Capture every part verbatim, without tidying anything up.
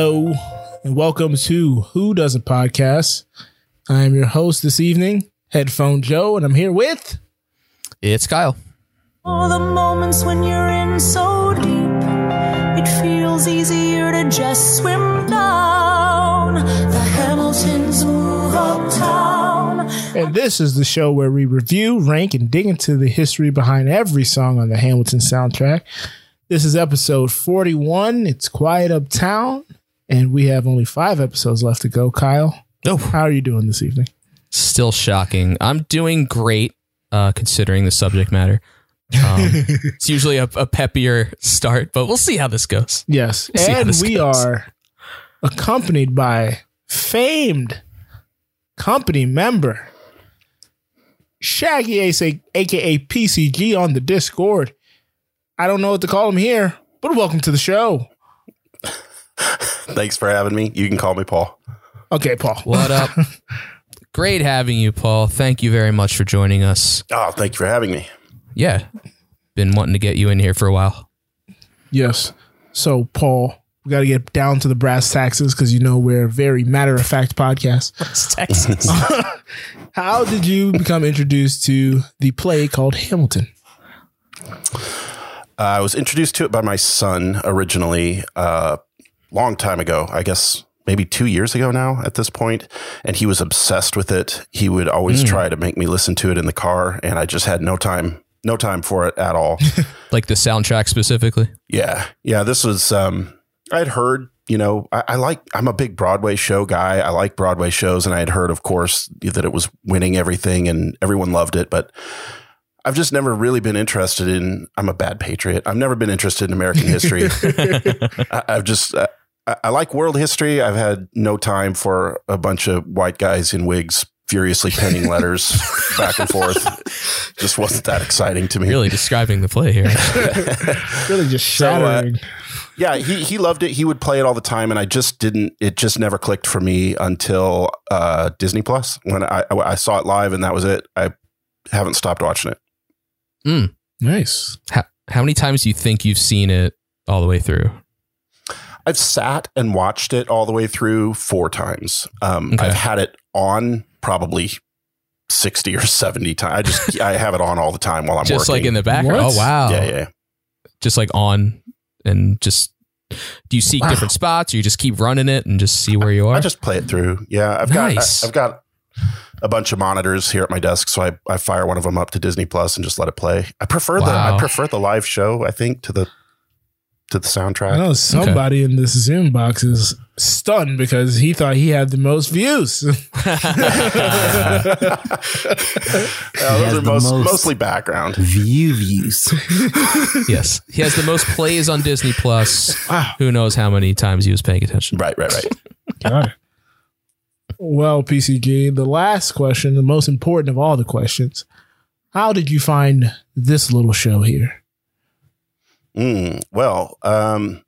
Hello and welcome to Who Does a Podcast. I am your host this evening, Headphone Joe, and I'm here with... It's Kyle. All the moments when you're in so deep, it feels easier to just swim down the Hamilton's move uptown. And this is the show where we review, rank, and dig into the history behind every song on the Hamilton soundtrack. This is episode forty-one. It's Quiet Uptown. And we have only five episodes left to go. Kyle, oh. How are you doing this evening? Still shocking. I'm doing great, uh, considering the subject matter. Um, it's usually a, a peppier start, but we'll see how this goes. Yes. We'll and we goes. are accompanied by famed company member Shaggy Ace, a k a. P C G on the Discord. I don't know what to call him here, but welcome to the show. Thanks for having me. You can call me Paul. Okay, Paul. What up? Great having you, Paul. Thank you very much for joining us. Oh, thank you for having me. Yeah. Been wanting to get you in here for a while. Yes. So, Paul, we got to get down to the brass taxes because, you know, we're a very matter-of-fact podcast. Brass taxes. How did you become introduced to the play called Hamilton? I was introduced to it by my son originally, a uh, long time ago, I guess maybe two years ago now at this point. And he was obsessed with it. He would always mm. try to make me listen to it in the car. And I just had no time, no time for it at all. Like the soundtrack specifically. Yeah. Yeah. This was, um, I'd heard, you know, I, I like, I'm a big Broadway show guy. I like Broadway shows. And I had heard, of course, that it was winning everything and everyone loved it. But I've just never really been interested in, I'm a bad patriot. I've never been interested in American history. I, I've just, I, I like world history. I've had no time for a bunch of white guys in wigs furiously penning letters back and forth. Just wasn't that exciting to me. Really describing the play here. Really just shattering. So, uh, yeah, he, he loved it. He would play it all the time. And I just didn't, it just never clicked for me until uh, Disney Plus when I, I saw it live and that was it. I haven't stopped watching it. Mm. Nice. How, how many times do you think you've seen it all the way through? I've sat and watched it all the way through four times. Um, okay. I've had it on probably sixty or seventy times. I just I have it on all the time while I'm just working. Just like in the background. What? Oh wow. Yeah, yeah. Just like on and just. Do you seek wow. different spots, or you just keep running it and just see where you are? I just play it through. Yeah, I've nice. got I, I've got. a bunch of monitors here at my desk. So I, I fire one of them up to Disney Plus and just let it play. I prefer wow. the, I prefer the live show, I think, to the, to the soundtrack. I know somebody okay. in this Zoom box is stunned because he thought he had the most views. yeah, those are most, most mostly background view views. Yes. He has the most plays on Disney Plus. Wow. Who knows how many times he was paying attention. Right, right, right. Got it. Well, P C G, the last question, the most important of all the questions. How did you find this little show here? Mm, well, um,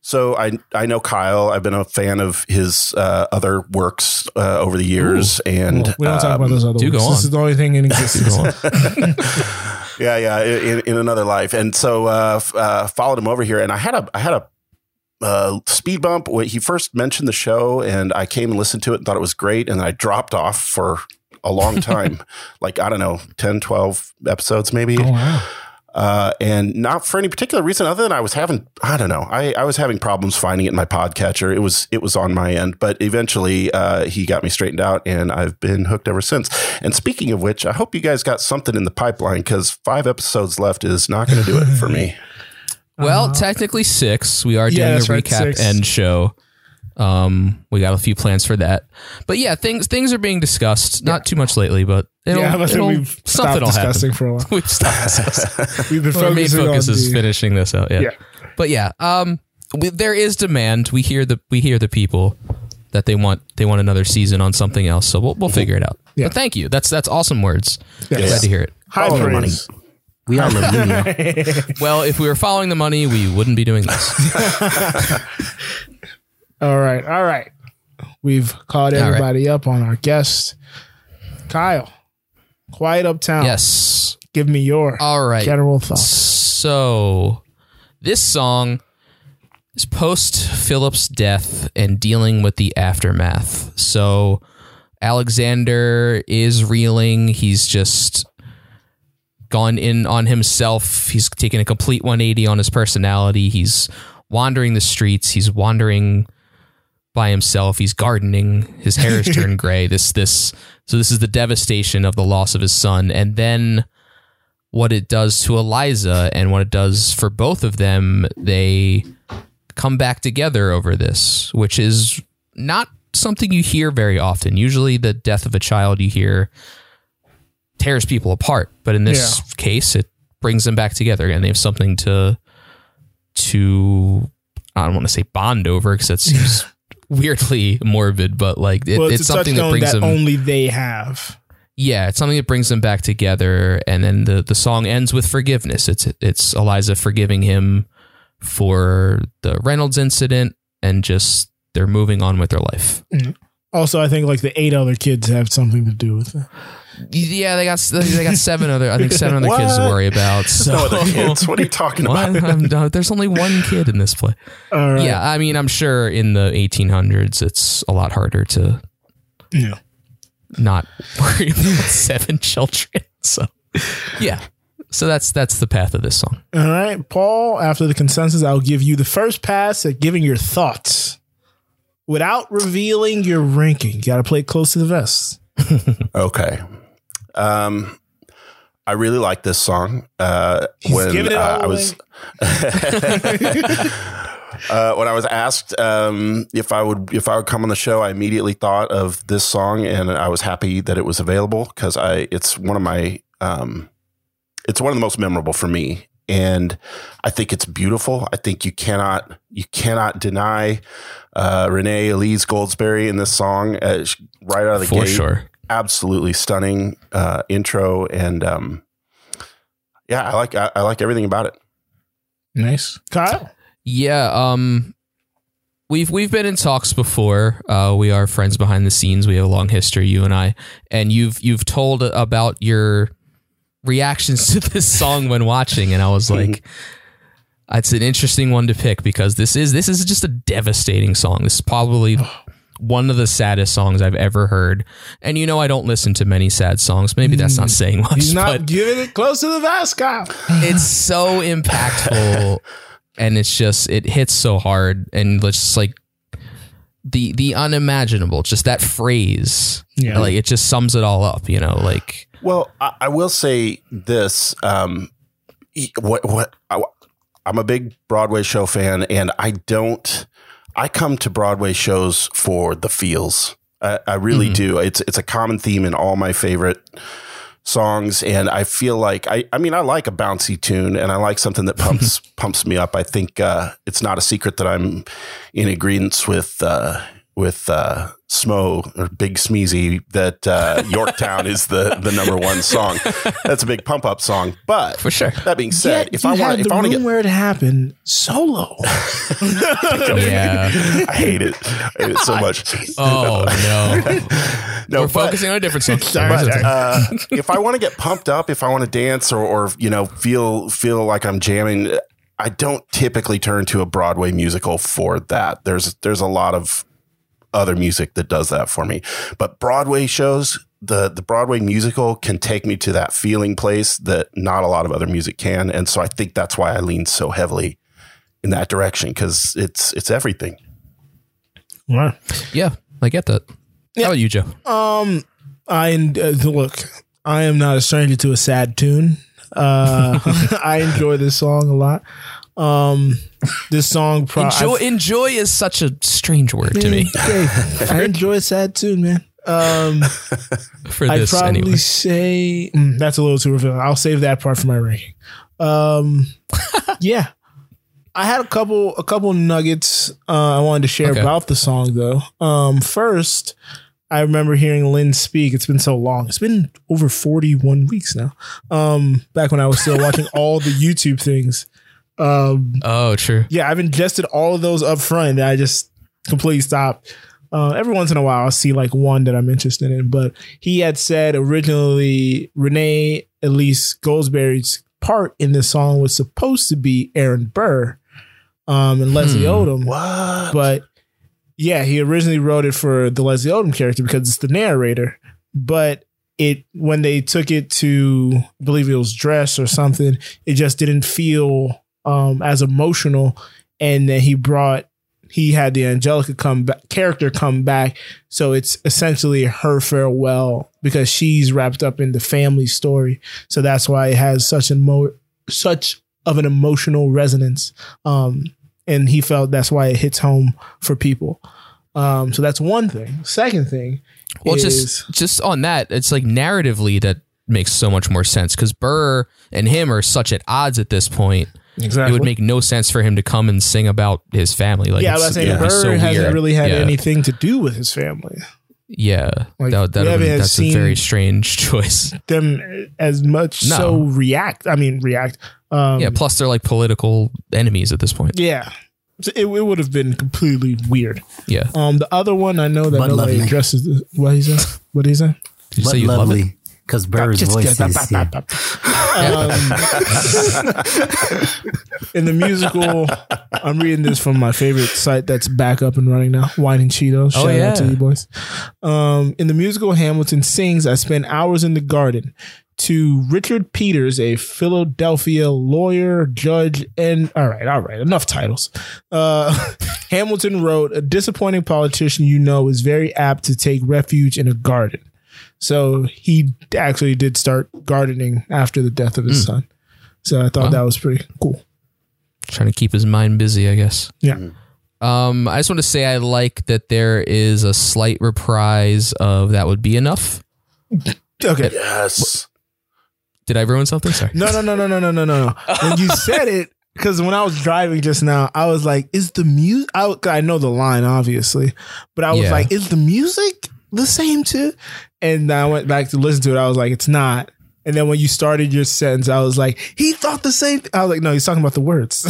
so I I know Kyle. I've been a fan of his uh, other works uh, over the years. Ooh. And well, we don't um, talk about those other works. This is the only thing in existence. yeah, yeah, in, in another life. And so uh, uh, followed him over here, and I had a I had a. Uh, speed bump when he first mentioned the show, and I came and listened to it and thought it was great, and then I dropped off for a long time. Like, I don't know, ten, twelve episodes maybe. Oh, wow. Uh, and not for any particular reason other than I was having, I don't know, I, I was having problems finding it in my podcatcher. It was, it was on my end, but eventually uh, he got me straightened out and I've been hooked ever since. And speaking of which, I hope you guys got something in the pipeline because five episodes left is not going to do it for me. Well, uh, technically six. We are doing yeah, a recap right, end show. Um, we got a few plans for that, but yeah, things things are being discussed. Not yeah. too much lately, but it'll, yeah, but it'll, we've something will happen. For a while. We've stopped discussing. We've been focusing our main focus on is the, finishing this out. Yeah, yeah. But yeah, um, we, there is demand. We hear the we hear the people that they want they want another season on something else. So we'll we'll mm-hmm. figure it out. Yeah. But thank you. That's that's awesome words. Yes. Yes. Glad to hear it. High oh, praise. We are well, if we were following the money, we wouldn't be doing this. All right. All right. We've caught everybody right. up on our guest. Kyle, Quiet Uptown. Yes. Give me your all right. general thoughts. So this song is post Philip's death and dealing with the aftermath. So Alexander is reeling. He's just gone in on himself. He's taken a complete one eighty on his personality. He's wandering the streets. He's wandering by himself. He's gardening. His hair has turned gray. This, this, so this is the devastation of the loss of his son. And then what it does to Eliza and what it does for both of them, they come back together over this, which is not something you hear very often. Usually the death of a child you hear tears people apart, but in this yeah. case, it brings them back together and they have something to, to, I don't want to say bond over because that seems weirdly morbid, but like it, well, it's, it's something that brings that them only they have. Yeah, it's something that brings them back together, and then the, the song ends with forgiveness. It's it's Eliza forgiving him for the Reynolds incident, and just they're moving on with their life. Also, I think like the eight other kids have something to do with it. Yeah, they got they got seven other. I think seven other kids to worry about. So. No other kids. What are you talking about? I'm, I'm, there's only one kid in this play. All right. Yeah, I mean, I'm sure in the eighteen hundreds, it's a lot harder to. Yeah. Not worry about seven children. So yeah. So that's that's the path of this song. All right, Paul, after the consensus, I'll give you the first pass at giving your thoughts without revealing your ranking. You gotta play it close to the vest. Okay. Um I really like this song. Uh He's when giving it uh, all I was Uh, when I was asked um, if I would if I would come on the show, I immediately thought of this song, and I was happy that it was available because I it's one of my um, it's one of the most memorable for me, and I think it's beautiful. I think you cannot you cannot deny uh, Renee Elise Goldsberry in this song uh, right out of the for gate. Sure, absolutely stunning uh, intro, and um, yeah, I like I, I like everything about it. Nice, Kyle. Yeah, um, we've we've been in talks before. Uh, we are friends behind the scenes. We have a long history, you and I. And you've you've told about your reactions to this song when watching, and I was like, it's an interesting one to pick because this is this is just a devastating song. This is probably one of the saddest songs I've ever heard. And you know, I don't listen to many sad songs. Maybe that's not saying much. He's not giving it close to the vest, Kyle. It's so impactful. And it's just, it hits so hard, and it's just like the the unimaginable, just that phrase. Yeah. Like it just sums it all up, you know, like. Well, I, I will say this. Um, what what I, I'm a big Broadway show fan, and I don't, I come to Broadway shows for the feels. I, I really mm. do. It's, it's a common theme in all my favorite songs, and I feel like I I mean I like a bouncy tune, and I like something that pumps pumps me up. I think uh it's not a secret that I'm in agreement with uh with uh Smo or Big Smeezy that uh Yorktown is the the number one song. That's a big pump up song. But for sure, that being said, Yet if I want if I want to get where it happened solo. Yeah. I hate it. I hate it so much. Oh no. No, We're but, focusing on a different song. But, uh, if I want to get pumped up, if I want to dance or, or you know, feel feel like I'm jamming, I don't typically turn to a Broadway musical for that. There's there's a lot of other music that does that for me. But Broadway shows, the the Broadway musical can take me to that feeling place that not a lot of other music can. And so I think that's why I lean so heavily in that direction, because it's it's everything. Yeah, yeah, I get that. Yeah. How about you, Joe? Um, I uh, look. I am not a stranger to a sad tune. Uh, I enjoy this song a lot. Um, this song pro- enjoy, enjoy is such a strange word man, to me. Okay. I enjoy a sad tune, man. Um, for this, I'd probably anyway. say mm, that's a little too revealing. I'll save that part for my ranking. Um, yeah, I had a couple a couple nuggets uh, I wanted to share okay. about the song though. Um, first. I remember hearing Lynn speak. It's been so long. It's been over forty-one weeks now. Um, back when I was still watching all the YouTube things. Um, oh, true. Yeah, I've ingested all of those up front. I just completely stopped. Uh, every once in a while, I'll see like one that I'm interested in. But he had said originally Renee Elise Goldsberry's part in this song was supposed to be Aaron Burr. um, and Leslie hmm. Odom. What? But yeah, he originally wrote it for the Leslie Odom character because it's the narrator. But it when they took it to, I believe it was Dress or something, it just didn't feel um, as emotional. And then he brought, he had the Angelica come back, character come back. So it's essentially her farewell because she's wrapped up in the family story. So that's why it has such an emo- such of an emotional resonance. Um, and he felt that's why it hits home for people. Um, so that's one thing. Second thing. Well, is, just just on that, it's like narratively that makes so much more sense because Burr and him are such at odds at this point. Exactly. It would make no sense for him to come and sing about his family. Like, yeah, I was saying, yeah. Burr so hasn't weird. really had yeah. anything to do with his family. Yeah, like, that, that been, that's a very strange choice. Them as much no. so react. I mean, react. Um, yeah. Plus, they're like political enemies at this point. Yeah, it, it would have been completely weird. Yeah. Um, the other one I know that Bud nobody Lovely. addresses. This. What he said? What he said? Did you Bud say you Lovely. love it? Because Burr's voice is yeah. um, in the musical. I'm reading this from my favorite site that's back up and running now, Wine and Cheetos. Shout oh, yeah. out to you boys. Um, in the musical, Hamilton sings, "I spend hours in the garden," to Richard Peters, a Philadelphia lawyer, judge, and all right, all right, enough titles. Uh, Hamilton wrote, "A disappointing politician you know is very apt to take refuge in a garden." So he actually did start gardening after the death of his mm. son. So I thought wow. that was pretty cool. Trying to keep his mind busy, I guess. Yeah. Mm. Um, I just want to say I like that there is a slight reprise of That Would Be Enough. Okay. It, yes. What, did I ruin something? Sorry. No, no, no, no, no, no, no, no. When you said it, because when I was driving just now, I was like, is the music? I, I know the line, obviously, but I was yeah. like, is the music the same too? And I went back to listen to it. I was like, it's not. And then when you started your sentence, I was like, he thought the same thing. I was like, no, he's talking about the words.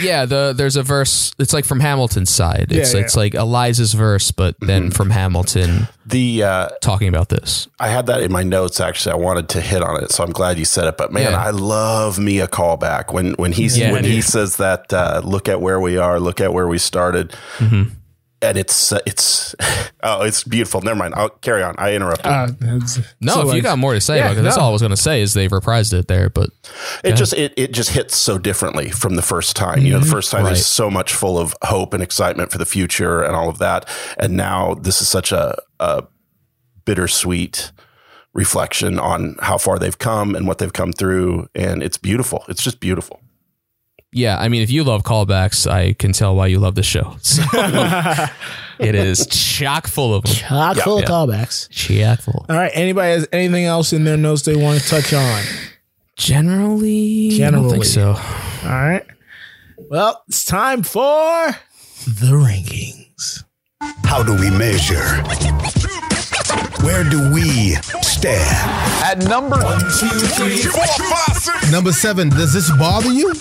yeah. The, there's a verse. It's like from Hamilton's side. It's, yeah, yeah. it's like Eliza's verse, but then mm-hmm. from Hamilton the uh, talking about this. I had that in my notes. Actually, I wanted to hit on it. So I'm glad you said it, but man, yeah. I love me a callback when, when he's, yeah, when dude. he says that, uh, look at where we are, look at where we started. Mm-hmm. And it's uh, it's oh it's beautiful. Never mind. I'll carry on. I interrupted. Uh, no, so if like, you got more to say, yeah, about it, that's no. all I was going to say is they've reprised it there, but it yeah. just it, it just hits so differently from the first time. Mm-hmm. You know, the first time right. is so much full of hope and excitement for the future and all of that, and now this is such a, a bittersweet reflection on how far they've come and what they've come through, and it's beautiful. It's just beautiful. Yeah, I mean, if you love callbacks, I can tell why you love the show. So, it is chock full of them. Chock full yeah. of callbacks. Chock full. All right. Anybody has anything else in their notes they want to touch on? Generally, Generally. I think so. All right. Well, it's time for the rankings. How do we measure? Where do we stand? At number one, two, three, four, five, six. Number seven, does this bother you?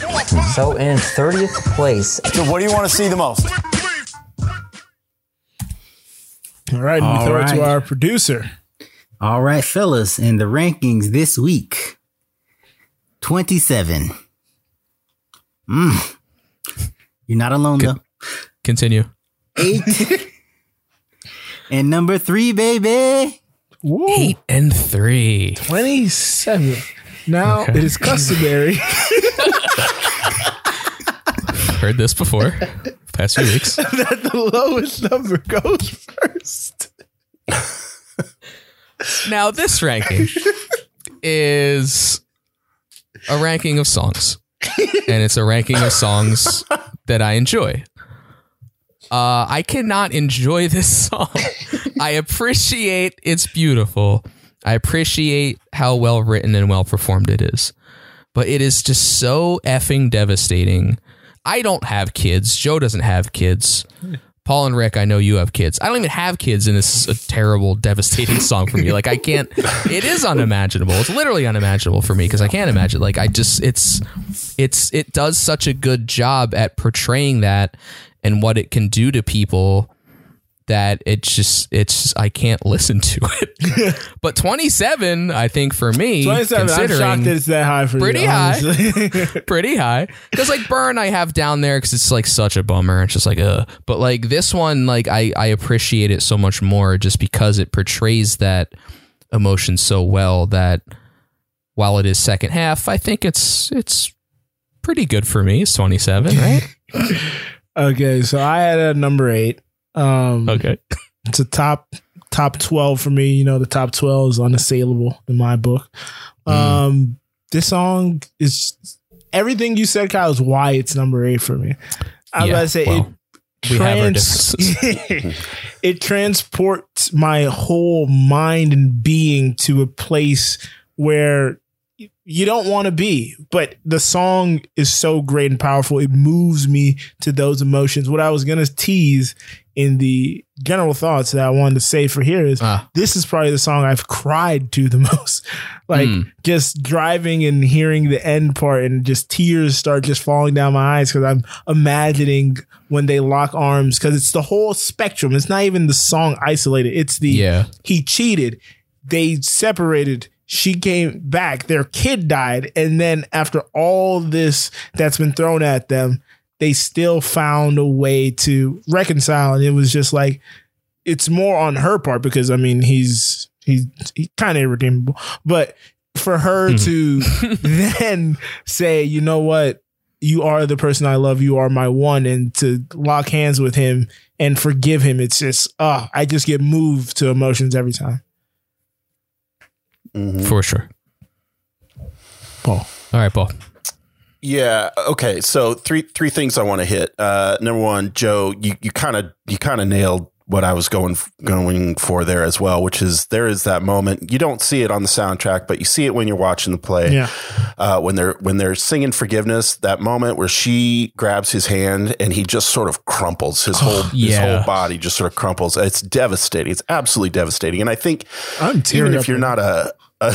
So in thirtieth place. So what do you want to see the most? All right, and we throw it to our producer. All right, fellas, in the rankings this week, twenty-seven. Mm. You're not alone, Con- though. Continue. Eight. And number three, baby. Woo. Eight and three. twenty-seven. Now okay. it is customary. Heard this before. Past few weeks. That the lowest number goes first. Now this ranking is a ranking of songs. And it's a ranking of songs that I enjoy. Uh, I cannot enjoy this song. I appreciate it's beautiful. I appreciate how well written and well performed it is. But it is just so effing devastating. I don't have kids. Joe doesn't have kids. Paul and Rick, I know you have kids. I don't even have kids, and this is a terrible, devastating song for me. Like, I can't. It is unimaginable. It's literally unimaginable for me because I can't imagine. Like, I just, it's, it's, it does such a good job at portraying that. And what it can do to people that it's just, it's just, I can't listen to it. But twenty-seven, I think for me, twenty-seven, I'm shocked that it's that high for pretty you. Pretty high. Pretty high. Because like Burn I have down there because it's like such a bummer. It's just like, ugh. But like this one, like I, I appreciate it so much more just because it portrays that emotion so well that while it is second half, I think it's, it's pretty good for me. It's twenty-seven, right? Okay. So I had a number eight. Um, okay. It's a top, top twelve for me. You know, the top twelve is unassailable in my book. Mm. Um, this song is everything you said, Kyle, is why it's number eight for me. I'm yeah, about to say well, it, we trans- it transports my whole mind and being to a place where you don't want to be, but the song is so great and powerful. It moves me to those emotions. What I was going to tease in the general thoughts that I wanted to say for here is uh. this is probably the song I've cried to the most, like mm. just driving and hearing the end part and just tears start just falling down my eyes. Cause I'm imagining when they lock arms, cause it's the whole spectrum. It's not even the song isolated. It's the, yeah. he cheated. They separated. She came back, their kid died. And then after all this that's been thrown at them, they still found a way to reconcile. And it was just like, it's more on her part because I mean, he's, he's, he's kind of irredeemable, but for her mm. to then say, you know what, you are the person I love. You are my one. And to lock hands with him and forgive him. It's just, oh, I just get moved to emotions every time. Mm-hmm. For sure. Paul. All right, Paul. Yeah. Okay. So three three things I want to hit. Uh, number one, Joe, you you kind of you kind of nailed what I was going going for there as well, which is there is that moment. You don't see it on the soundtrack, but you see it when you're watching the play. Yeah. Uh, when they're when they're singing forgiveness, that moment where she grabs his hand and he just sort of crumples his whole yeah. his whole body just sort of crumples. It's devastating. It's absolutely devastating. And I think I'm tearing even if you're not a Uh,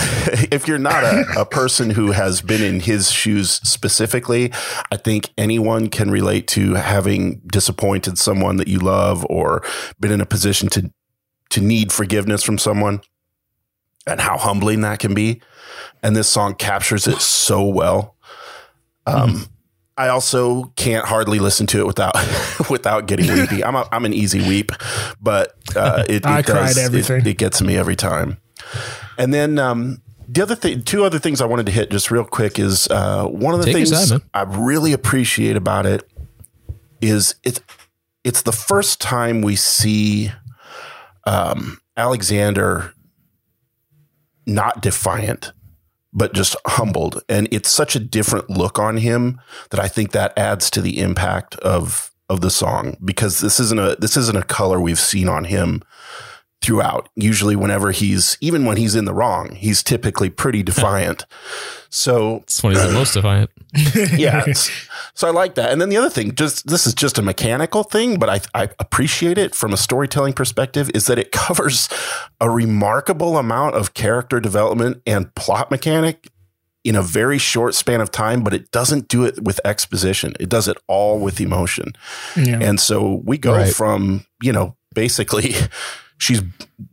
if you're not a, a person who has been in his shoes specifically, I think anyone can relate to having disappointed someone that you love or been in a position to to need forgiveness from someone and how humbling that can be. And this song captures it so well. Um, mm. I also can't hardly listen to it without without getting weepy. I'm a, I'm an easy weep, but uh, it, it I does, cried everything. It, it gets me every time. And then um, the other thing, two other things I wanted to hit just real quick is uh, one of the Take things your time, man. I really appreciate about it is it's it's the first time we see um, Alexander not defiant, but just humbled. And it's such a different look on him that I think that adds to the impact of of the song, because this isn't a this isn't a color we've seen on him throughout. Usually whenever he's, even when he's in the wrong, he's typically pretty defiant. So it's when he's the most defiant. Yeah. So I like that. And then the other thing, just, this is just a mechanical thing, but I, I appreciate it from a storytelling perspective, is that it covers a remarkable amount of character development and plot mechanic in a very short span of time, but it doesn't do it with exposition. It does it all with emotion. Yeah. And so we go right. from, you know, basically she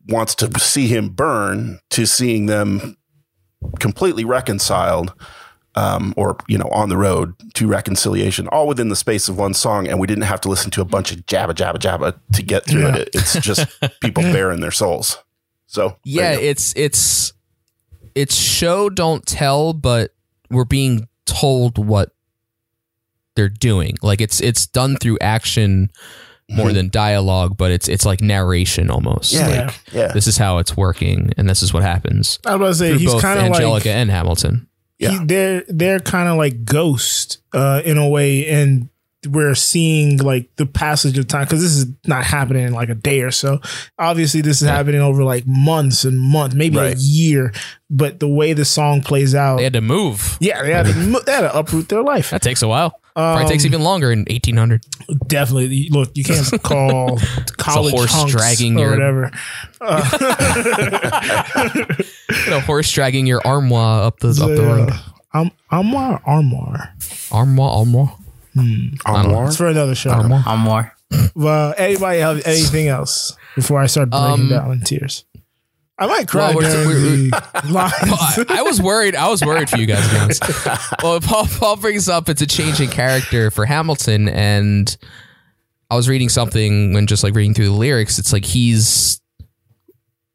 wants to see him burn to seeing them completely reconciled um, or, you know, on the road to reconciliation, all within the space of one song. And we didn't have to listen to a bunch of jabba, jabba, jabba to get through yeah. it. It's just people bearing their souls. So, yeah, it's it's it's show, don't tell, but we're being told what they're doing. Like it's it's done through action more than dialogue, but it's it's like narration almost. Yeah, like, yeah. This is how it's working, and this is what happens. I was about to say, through he's kind of like Angelica and Hamilton. Yeah, he, they're they're kind of like ghosts uh, in a way, and we're seeing like the passage of time because this is not happening in like a day or so. Obviously, this is yeah. happening over like months and months, maybe right. a year. But the way the song plays out, they had to move. Yeah, they had to mo- they had to uproot their life. That takes a while. Probably um, takes even longer in eighteen hundred. Definitely. Look, you can't call college horse hunks dragging or your, whatever. Uh, a horse dragging your armoire up the, up the road. Um, armoire, armoire. Armoire, armoire. Hmm. Armoire? It's for another show. Armoire. Armoire. Well, anybody have anything else before I start breaking um, down in tears? I might cry. Well, we're, we're, Paul, I, I was worried. I was worried for you guys. Well, Paul, Paul brings up it's a change in character for Hamilton, and I was reading something when just like reading through the lyrics. It's like he's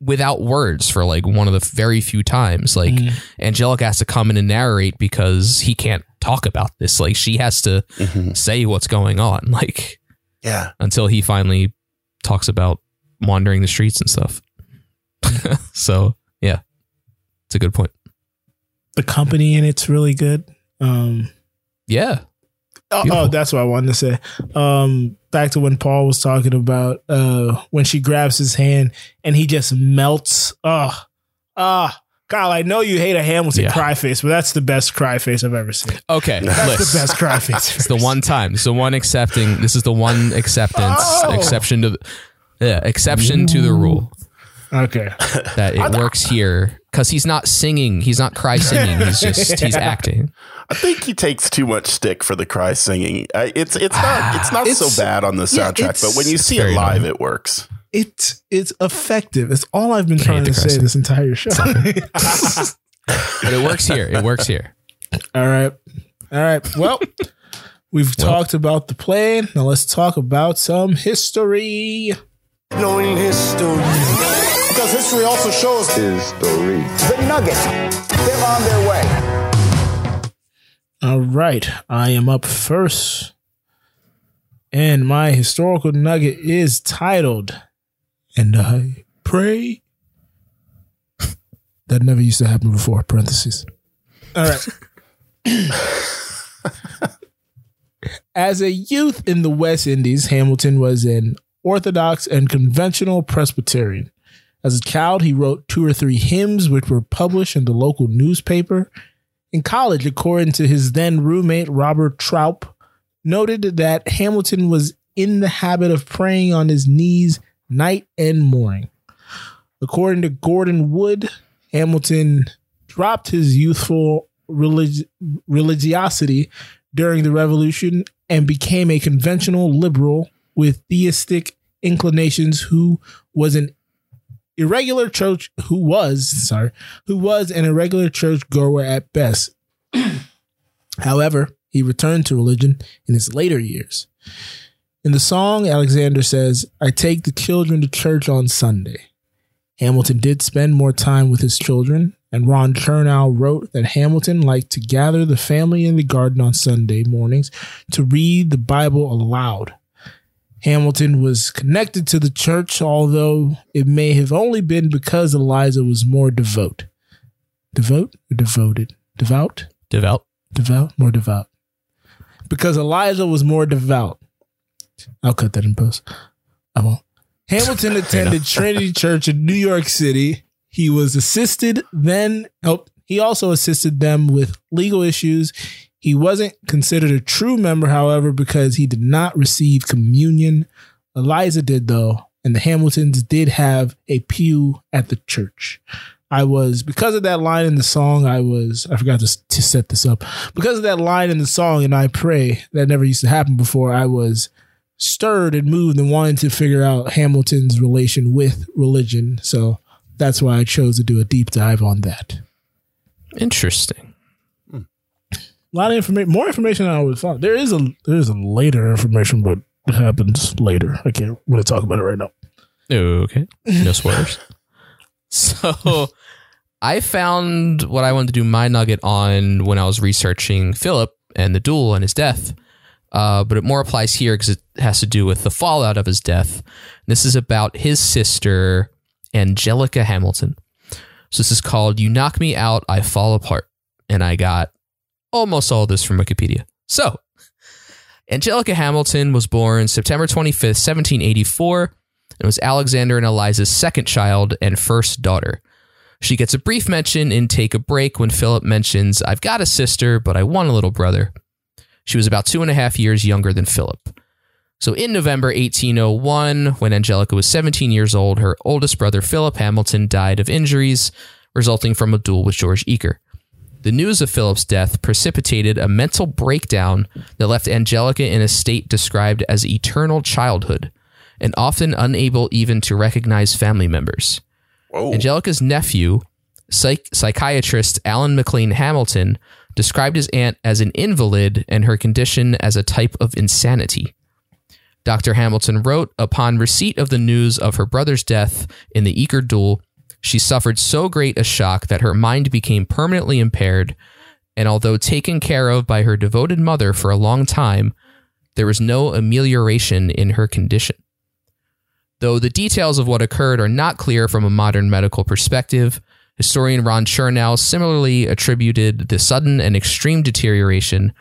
without words for like one of the very few times. Like mm-hmm. Angelica has to come in and narrate because he can't talk about this. Like she has to mm-hmm. say what's going on. Like yeah, until he finally talks about wandering the streets and stuff. So yeah, it's a good point. The company in it's really good. Um, yeah. Oh, oh, that's what I wanted to say. Um, back to when Paul was talking about uh, when she grabs his hand and he just melts. Oh, ah, oh, Kyle, I know you hate a Hamilton yeah. cry face, but that's the best cry face I've ever seen. Okay, that's list. the best cry face. It's the one time. It's the one accepting. This is the one acceptance oh. exception to the yeah, exception Ooh. to the rule. Okay, that it works here because he's not singing. He's not cry singing. He's just he's acting. I think he takes too much stick for the cry singing. Uh, it's it's not it's not it's, so bad on the soundtrack, yeah, but when you see it live, annoying. it works. It it's effective. It's all I've been I trying to say singing. this entire show. But it works here. It works here. All right, all right. Well, we've well. talked about the plane. Now let's talk about some history. Knowing history. Because history also shows history. The Nuggets, they're on their way. All right, I am up first. And my historical nugget is titled, "And I Pray." That never used to happen before, parentheses. All right. As a youth in the West Indies, Hamilton was an Orthodox and conventional Presbyterian. As a child, he wrote two or three hymns, which were published in the local newspaper. In college, according to his then roommate, Robert Troup, noted that Hamilton was in the habit of praying on his knees night and morning. According to Gordon Wood, Hamilton dropped his youthful relig- religiosity during the Revolution and became a conventional liberal with theistic inclinations who was an irregular church who was sorry who was an irregular church goer at best. However, he returned to religion in his later years. In the song, Alexander says, "I take the children to church on Sunday." Hamilton did spend more time with his children, and Ron Chernow wrote that Hamilton liked to gather the family in the garden on Sunday mornings to read the Bible aloud. Hamilton was connected to the church, although it may have only been because Eliza was more devout. Devout or devoted? Devout? Devout. Devout? More devout. Because Eliza was more devout. I'll cut that in post. I won't. Hamilton attended Trinity Church in New York City. He was assisted then. Oh, he also assisted them with legal issues. He wasn't considered a true member, however, because he did not receive communion. Eliza did, though, and the Hamiltons did have a pew at the church. I was, because of that line in the song, I was, I forgot to, to set this up. Because of that line in the song, "And I Pray," that never used to happen before, I was stirred and moved and wanted to figure out Hamilton's relation with religion. So that's why I chose to do a deep dive on that. Interesting. A lot of information, more information than I would find. There is a there is a later information, but it happens later. I can't really talk about it right now. Okay, no spoilers. So I found what I wanted to do my nugget on when I was researching Philip and the duel and his death, uh, but it more applies here because it has to do with the fallout of his death. This is about his sister, Angelica Hamilton. So this is called "You Knock Me Out, I Fall Apart," and I got almost all this from Wikipedia. So, Angelica Hamilton was born September twenty-fifth, seventeen eighty-four, and was Alexander and Eliza's second child and first daughter. She gets a brief mention in Take a Break when Philip mentions, "I've got a sister, but I want a little brother." She was about two and a half years younger than Philip. So, in November eighteen oh one, when Angelica was seventeen years old, her oldest brother, Philip Hamilton, died of injuries resulting from a duel with George Eaker. The news of Philip's death precipitated a mental breakdown that left Angelica in a state described as eternal childhood, and often unable even to recognize family members. Whoa. Angelica's nephew, psych- psychiatrist Alan McLean Hamilton, described his aunt as an invalid and her condition as a type of insanity. Doctor Hamilton wrote, upon receipt of the news of her brother's death in the Eaker duel, she suffered so great a shock that her mind became permanently impaired, and although taken care of by her devoted mother for a long time, there was no amelioration in her condition. Though the details of what occurred are not clear from a modern medical perspective, historian Ron Chernow similarly attributed the sudden and extreme deterioration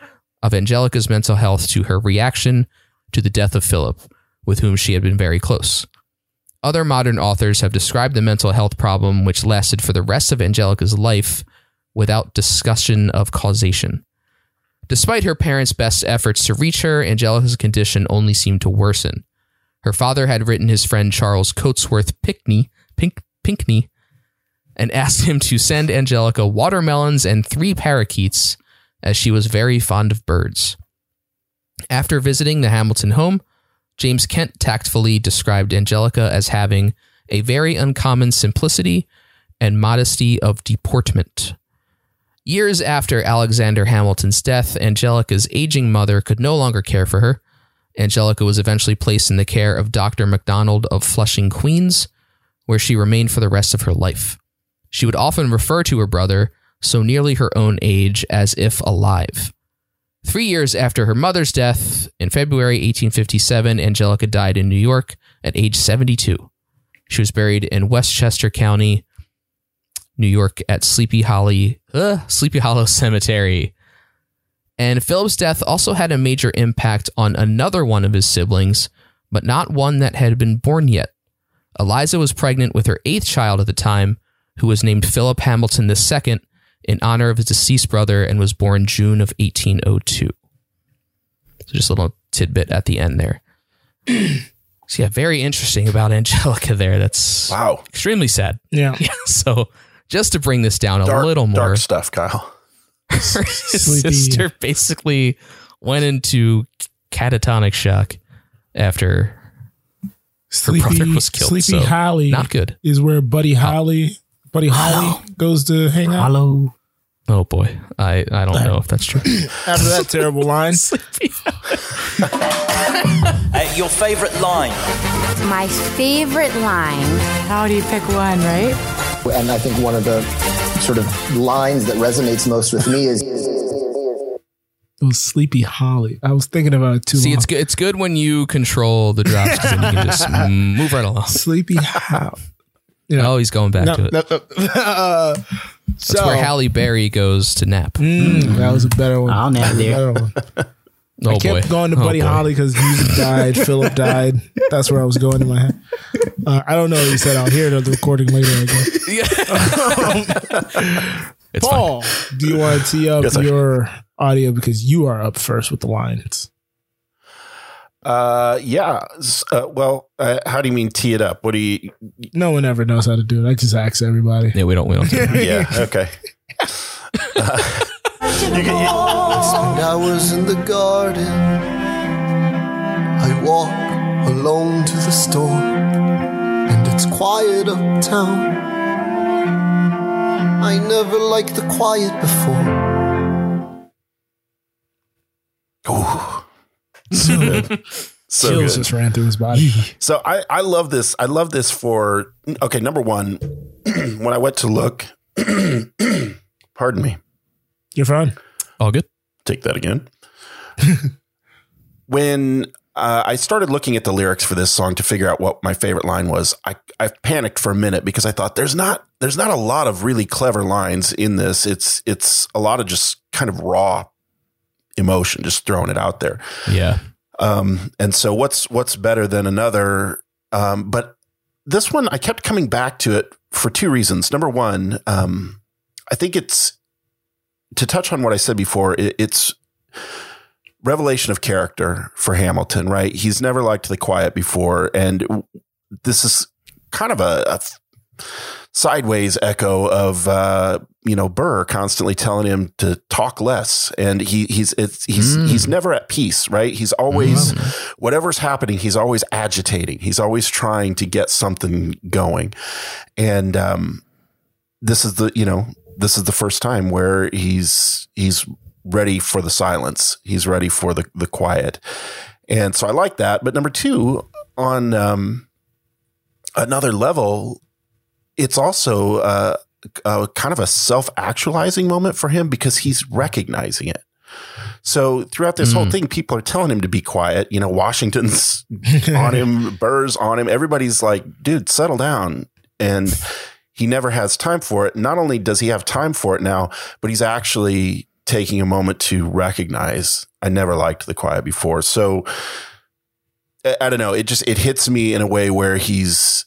of Angelica's mental health to her reaction to the death of Philip, with whom she had been very close. Other modern authors have described the mental health problem, which lasted for the rest of Angelica's life, without discussion of causation. Despite her parents' best efforts to reach her, Angelica's condition only seemed to worsen. Her father had written his friend Charles Cotesworth Pinckney, Pink, Pinckney and asked him to send Angelica watermelons and three parakeets, as she was very fond of birds. After visiting the Hamilton home, James Kent tactfully described Angelica as having a very uncommon simplicity and modesty of deportment. Years after Alexander Hamilton's death, Angelica's aging mother could no longer care for her. Angelica was eventually placed in the care of Doctor McDonald of Flushing, Queens, where she remained for the rest of her life. She would often refer to her brother, so nearly her own age, as if alive. Three years after her mother's death, in February eighteen fifty-seven, Angelica died in New York at age seventy-two. She was buried in Westchester County, New York, at Sleepy Hollow, uh, Sleepy Hollow Cemetery. And Philip's death also had a major impact on another one of his siblings, but not one that had been born yet. Eliza was pregnant with her eighth child at the time, who was named Philip Hamilton the Second in honor of his deceased brother, and was born June of eighteen oh two. So just a little tidbit at the end there. So yeah, very interesting about Angelica there. That's wow, extremely sad. Yeah. yeah so just to bring this down a dark, little more. Dark stuff, Kyle. Her sister basically went into catatonic shock after Sleepy, her brother was killed. Sleepy so Holly not good. Is where Buddy Holly... Buddy Holly goes to hang out. Hollow. Oh boy. I, I don't know if that's true. After that terrible line. uh, your favorite line. My favorite line. How do you pick one, right? And I think one of the sort of lines that resonates most with me is... It was Sleepy Holly. I was thinking about it too See, long. See, it's good. It's good when you control the drops because then you can just move right along. Sleepy Holly. You know, oh, he's going back no, to it. No, no. Uh, That's so, where Halle Berry goes to nap. Mm, that was a better one. I'll nap there. One. Oh, I kept boy. going to Buddy oh, Holly because music died. Philip died. That's where I was going in my head. Uh, I don't know what you said. I'll hear it on the recording later. I guess. Paul, fine. Do you want to tee up yes, your I- audio because you are up first with the lines? Uh, yeah. Uh, well, uh, how do you mean tee it up? What do you? No one ever knows how to do it. I just ask everybody. Yeah, we don't. We don't. Do it. Yeah. Okay. Uh, you can, I was in the garden. I walk alone to the store, and it's quiet uptown. I never liked the quiet before. Oh. So good. So chills good. Just ran through his body. So I, I love this. I love this for, okay, number one, when I went to look, pardon me. You're fine. All good. Take that again. When uh, I started looking at the lyrics for this song to figure out what my favorite line was, I, I panicked for a minute because I thought there's not, there's not a lot of really clever lines in this. It's, it's a lot of just kind of raw emotion, just throwing it out there. Yeah. Um, and so what's, what's better than another? Um, but this one, I kept coming back to it for two reasons. Number one, um, I think it's to touch on what I said before, it, it's revelation of character for Hamilton, right? He's never liked the quiet before. And this is kind of a, a sideways echo of, uh, you know, Burr constantly telling him to talk less. And he he's it's, he's mm. he's never at peace, right? He's always, mm-hmm. whatever's happening, he's always agitating. He's always trying to get something going. And um, this is the, you know, this is the first time where he's he's ready for the silence. He's ready for the, the quiet. And so I like that. But number two, on um, another level, it's also uh, uh, kind of a self-actualizing moment for him because he's recognizing it. So throughout this mm. whole thing, people are telling him to be quiet. You know, Washington's on him, Burr's on him. Everybody's like, dude, settle down. And he never has time for it. Not only does he have time for it now, but he's actually taking a moment to recognize, I never liked the quiet before. So I, I don't know. It just, it hits me in a way where he's,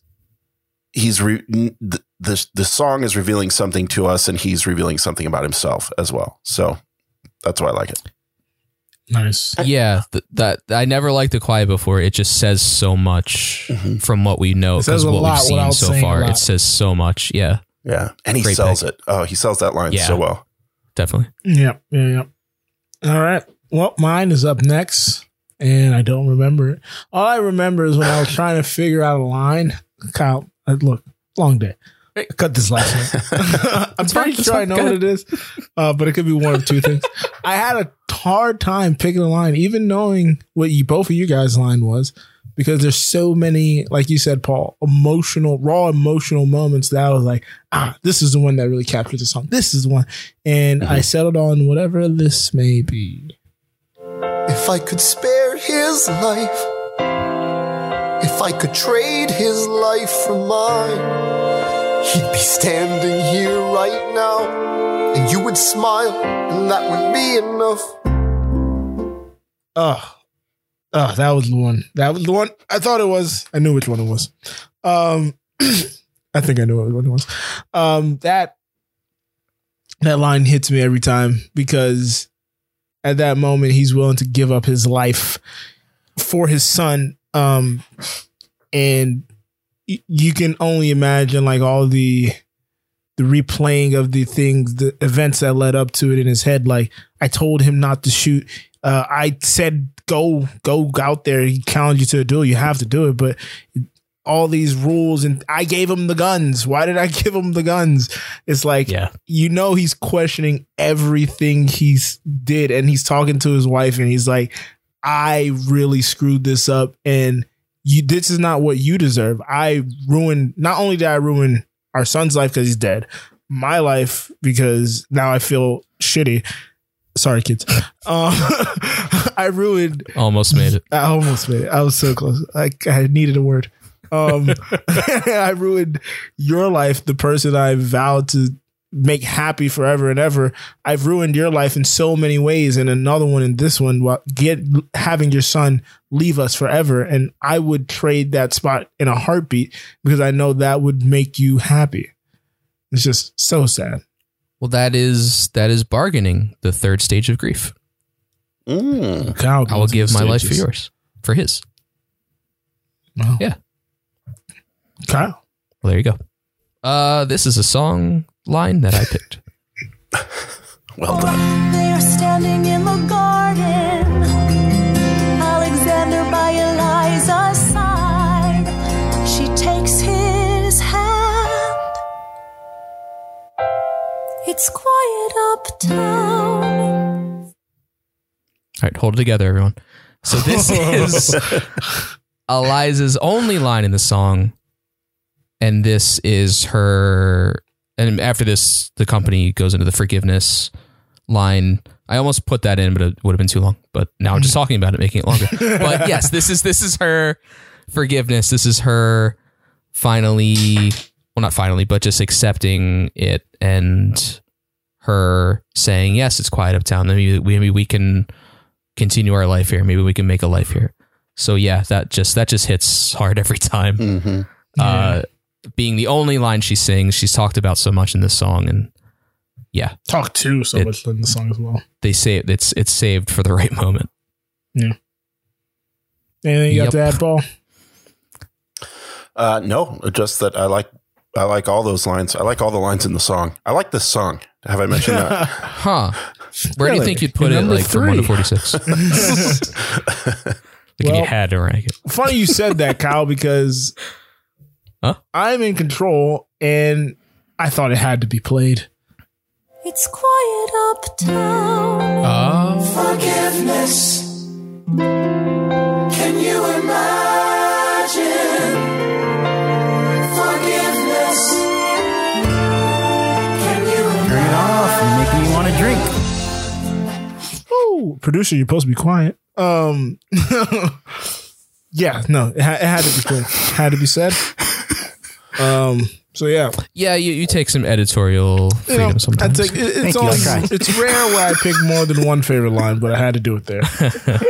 he's re, the, the the song is revealing something to us, and he's revealing something about himself as well. So that's why I like it. Nice. Yeah. Th- that I never liked the quiet before. It just says so much mm-hmm. from what we know. Because what we've seen so far, it says so much. Yeah. Yeah. And he Great sells pick. it. Oh, he sells that line yeah. so well. Definitely. Yeah. Yeah. Yeah. All right. Well, mine is up next, and I don't remember it. All I remember is when I was trying to figure out a line, Kyle. Look, long day. Cut this last one. I'm pretty sure I know what it is, uh, but it could be one of two things. I had a hard time picking a line, even knowing what you, both of you guys' line was, because there's so many, like you said, Paul, emotional, raw emotional moments that I was like, ah, this is the one that really captured the song. This is the one. And mm-hmm. I settled on whatever this may be. If I could spare his life, if I could trade his life for mine, he'd be standing here right now, and you would smile, and that would be enough. Oh, oh, that was the one. That was the one. I thought it was. I knew which one it was. Um, I think I knew which one it was. Um, that that line hits me every time, because at that moment he's willing to give up his life for his son. Um, and y- you can only imagine like all the, the replaying of the things, the events that led up to it in his head. Like, I told him not to shoot. Uh, I said, go, go out there. He challenged you to a duel. You have to do it. But all these rules, and I gave him the guns. Why did I give him the guns? It's like, yeah. you know, he's questioning everything he's did, and he's talking to his wife, and he's like, I really screwed this up, and you, this is not what you deserve. I ruined, not only did I ruin our son's life because he's dead, my life because now I feel shitty. Sorry, kids. Um, I ruined. Almost made it. I almost made it. I was so close. I, I needed a word. Um, I ruined your life, the person I vowed to make happy forever and ever. I've ruined your life in so many ways, and another one in this one, while get having your son leave us forever. And I would trade that spot in a heartbeat, because I know that would make you happy. It's just so sad. Well, that is that is bargaining, the third stage of grief. Mm. God, I will give my stages. life for yours, for his. Wow. Yeah. Kyle. Well, there you go. Uh, this is a song line that I picked. Well done. Oh, they are standing in the garden. Alexander by Eliza's side. She takes his hand. It's quiet uptown. All right, hold it together, everyone. So this is Eliza's only line in the song. And this is her, and after this, the company goes into the forgiveness line. I almost put that in, but it would have been too long. But now I'm just talking about it, making it longer. But yes, this is this is her forgiveness. This is her finally, well, not finally, but just accepting it, and her saying, yes, it's quiet uptown. Maybe we, maybe we can continue our life here. Maybe we can make a life here. So yeah, that just that just hits hard every time. Mm-hmm. Uh, being the only line she sings, she's talked about so much in this song, and yeah, talked to so it, much in the song as well. They say it, it's it's saved for the right moment. Yeah. Anything you yep. got to add, Paul? Uh, no, just that I like I like all those lines. I like all the lines in the song. I like this song. Have I mentioned that? Huh. Where really? do you think you'd put it, like, three. From one to forty-six? Like, well, you had to rank it. Funny you said that, Kyle, because huh? I'm in control, and I thought it had to be played. It's quiet uptown. Oh. Forgiveness. Can you imagine? Forgiveness. Can you imagine? Turn it off. You're making me want to drink. Oh, producer, you're supposed to be quiet. Um, yeah, no, it, ha- it had to be clear. Had to be said. Um, so yeah, yeah, you, you take some editorial freedom you know, sometimes. I take, it, it's all, it's rare where I pick more than one favorite line, but I had to do it there.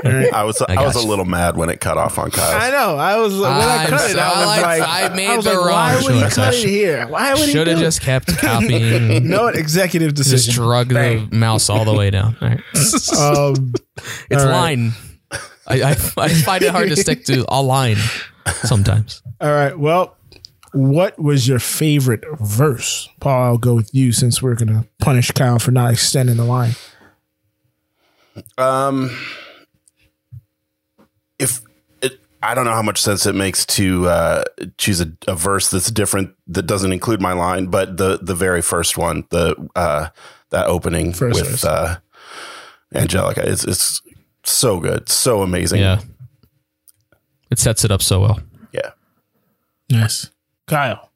Right. I was I, I was you. a little mad when it cut off on Kyle. I know. I was when I cut it, I was like, I made the wrong choice. Why would he cut it here? Why would he? Should have just kept copying. No executive decision. Just drug Bang. the mouse all the way down. All right. um, it's all right. line. I, I I find it hard to stick to a line sometimes. All right. Well, what was your favorite verse? Paul, I'll go with you since we're going to punish Kyle for not extending the line. Um, if it, I don't know how much sense it makes to uh, choose a, a verse that's different, that doesn't include my line, but the, the very first one, the uh, that opening first with uh, Angelica, it's, it's so good. So amazing. Yeah. It sets it up so well. Yeah. Nice. Kyle,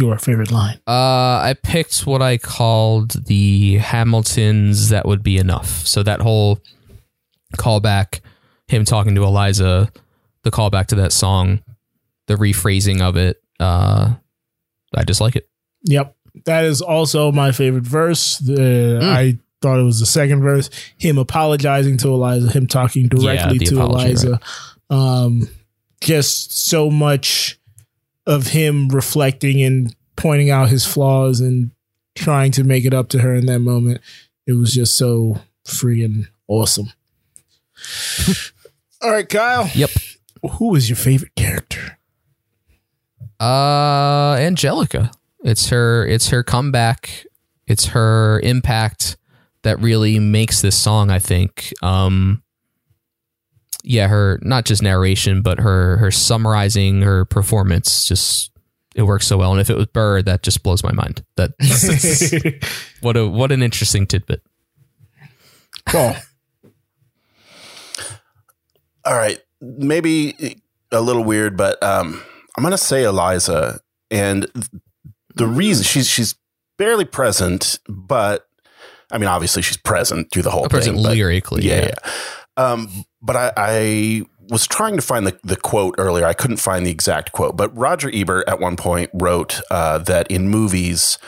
your favorite line. Uh, I picked what I called the Hamiltons. That would be enough. So that whole callback, him talking to Eliza, the callback to that song, the rephrasing of it. Uh, I just like it. Yep. That is also my favorite verse. The, mm. I thought it was the second verse. Him apologizing to Eliza, him talking directly yeah, to apology, Eliza. Right. Um, just so much of him reflecting and pointing out his flaws and trying to make it up to her in that moment. It was just so freaking awesome. All right, Kyle. Yep. Who is your favorite character? Uh, Angelica. It's her, it's her comeback. It's her impact that really makes this song, I think. Um, yeah, her not just narration, but her her summarizing her performance, just it works so well. And if it was Burr, that just blows my mind. That that's, what a what an interesting tidbit. Cool. All right, maybe a little weird, but um, I'm gonna say Eliza, and the reason she's she's barely present, but I mean, obviously she's present through the whole present thing. Present lyrically, yeah. yeah. yeah. Um, but I, I was trying to find the, the quote earlier. I couldn't find the exact quote, but Roger Ebert at one point wrote uh, that in movies,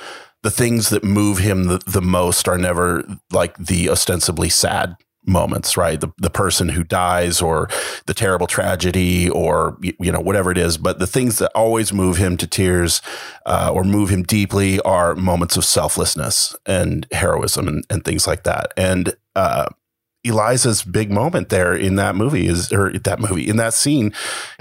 the things that move him the, the most are never like the ostensibly sad moments, right? The, the person who dies or the terrible tragedy or, you know, whatever it is. But the things that always move him to tears uh, or move him deeply are moments of selflessness and heroism and, and things like that. And, uh, Eliza's big moment there in that movie is, or that movie in that scene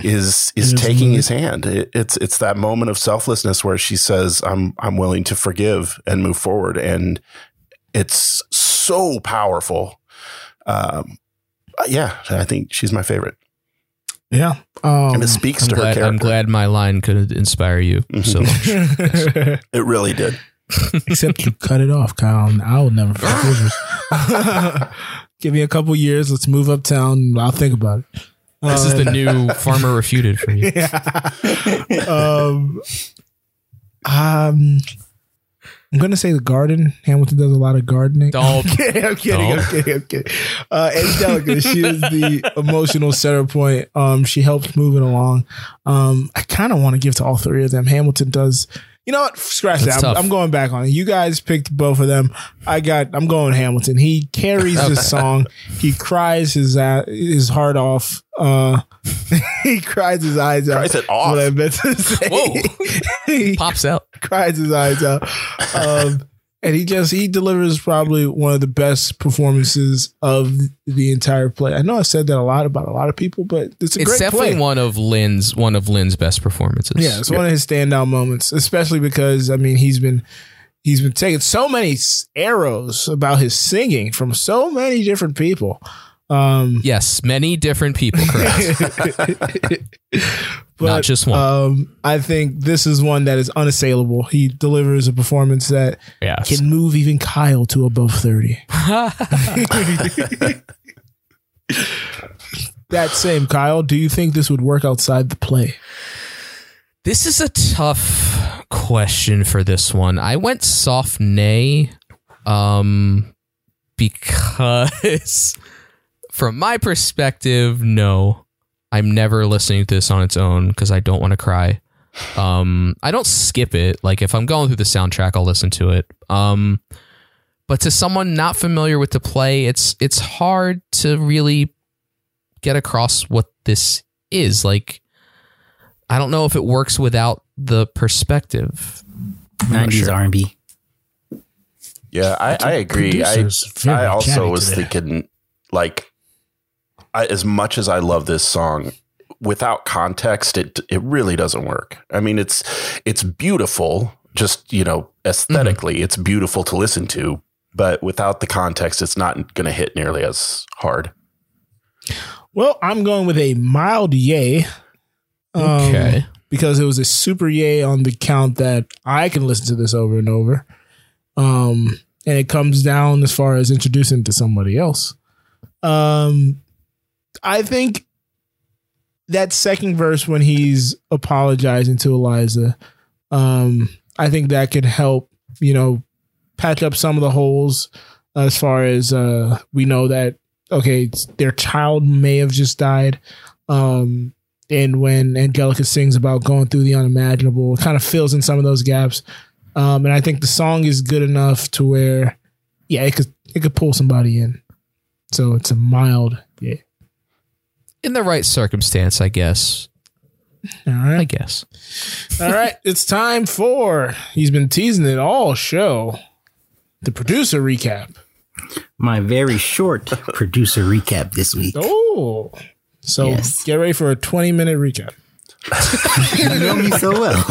is, is taking his hand. It, it's, it's that moment of selflessness where she says, I'm, I'm willing to forgive and move forward. And it's so powerful. Um, yeah, I think she's my favorite. Yeah. Um, and it speaks I'm to glad, her character. I'm glad my line could inspire you mm-hmm. so much. Yes. It really did. Except you cut it off, Kyle. I'll never forgive you. Give me a couple years. Let's move uptown. I'll think about it. This uh, is the new Farmer Refuted for you. Yeah. um, um, I'm going to say the garden. Hamilton does a lot of gardening. Don't. I'm kidding. I'm kidding. I'm kidding, I'm kidding. Uh, Angelica, she is the emotional center point. Um, she helps move it along. Um, I kind of want to give to all three of them. Hamilton does. You know what? Scratch that. I'm, I'm going back on it. You guys picked both of them. I got. I'm going Hamilton. He carries this song. He cries his uh, his heart off. Uh, he cries his eyes out. Cries it off. What I meant to say. Whoa! Pops out. Cries his eyes out. Um, And he just, he delivers probably one of the best performances of the entire play. I know I said that a lot about a lot of people, but it's a it's great play. It's definitely one of Lynn's, one of Lynn's best performances. Yeah, it's yeah. one of his standout moments, especially because, I mean, he's been, he's been taking so many arrows about his singing from so many different people. Um, yes, many different people, correct. But, not just one. Um, I think this is one that is unassailable. He delivers a performance that yes. can move even Kyle to above thirty. That same Kyle, do you think this would work outside the play? This is a tough question for this one. I went soft nay um, because... From my perspective, no. I'm never listening to this on its own because I don't want to cry. Um, I don't skip it. Like, if I'm going through the soundtrack, I'll listen to it. Um, but to someone not familiar with the play, it's it's hard to really get across what this is. Like, I don't know if it works without the perspective. nineties sure. R and B. Yeah, I, I agree. I, I also was today. thinking, like, I, as much as I love this song, without context, it it really doesn't work. I mean, it's it's beautiful, just, you know, aesthetically, mm-hmm. it's beautiful to listen to, but without the context, it's not going to hit nearly as hard. Well, I'm going with a mild yay. Um, okay. Because it was a super yay on the count that I can listen to this over and over. Um, and it comes down as far as introducing to somebody else. Um, I think that second verse when he's apologizing to Eliza, um, I think that could help, you know, patch up some of the holes as far as uh, we know that, okay, their child may have just died. Um, and when Angelica sings about going through the unimaginable, it kind of fills in some of those gaps. Um, and I think the song is good enough to where, yeah, it could, it could pull somebody in. So it's a mild, yeah. In the right circumstance, I guess. All right. I guess. All right. It's time for, he's been teasing it all show, the producer recap. My very short producer recap this week. Oh. So yes. Get ready for a twenty-minute recap. You know me so well.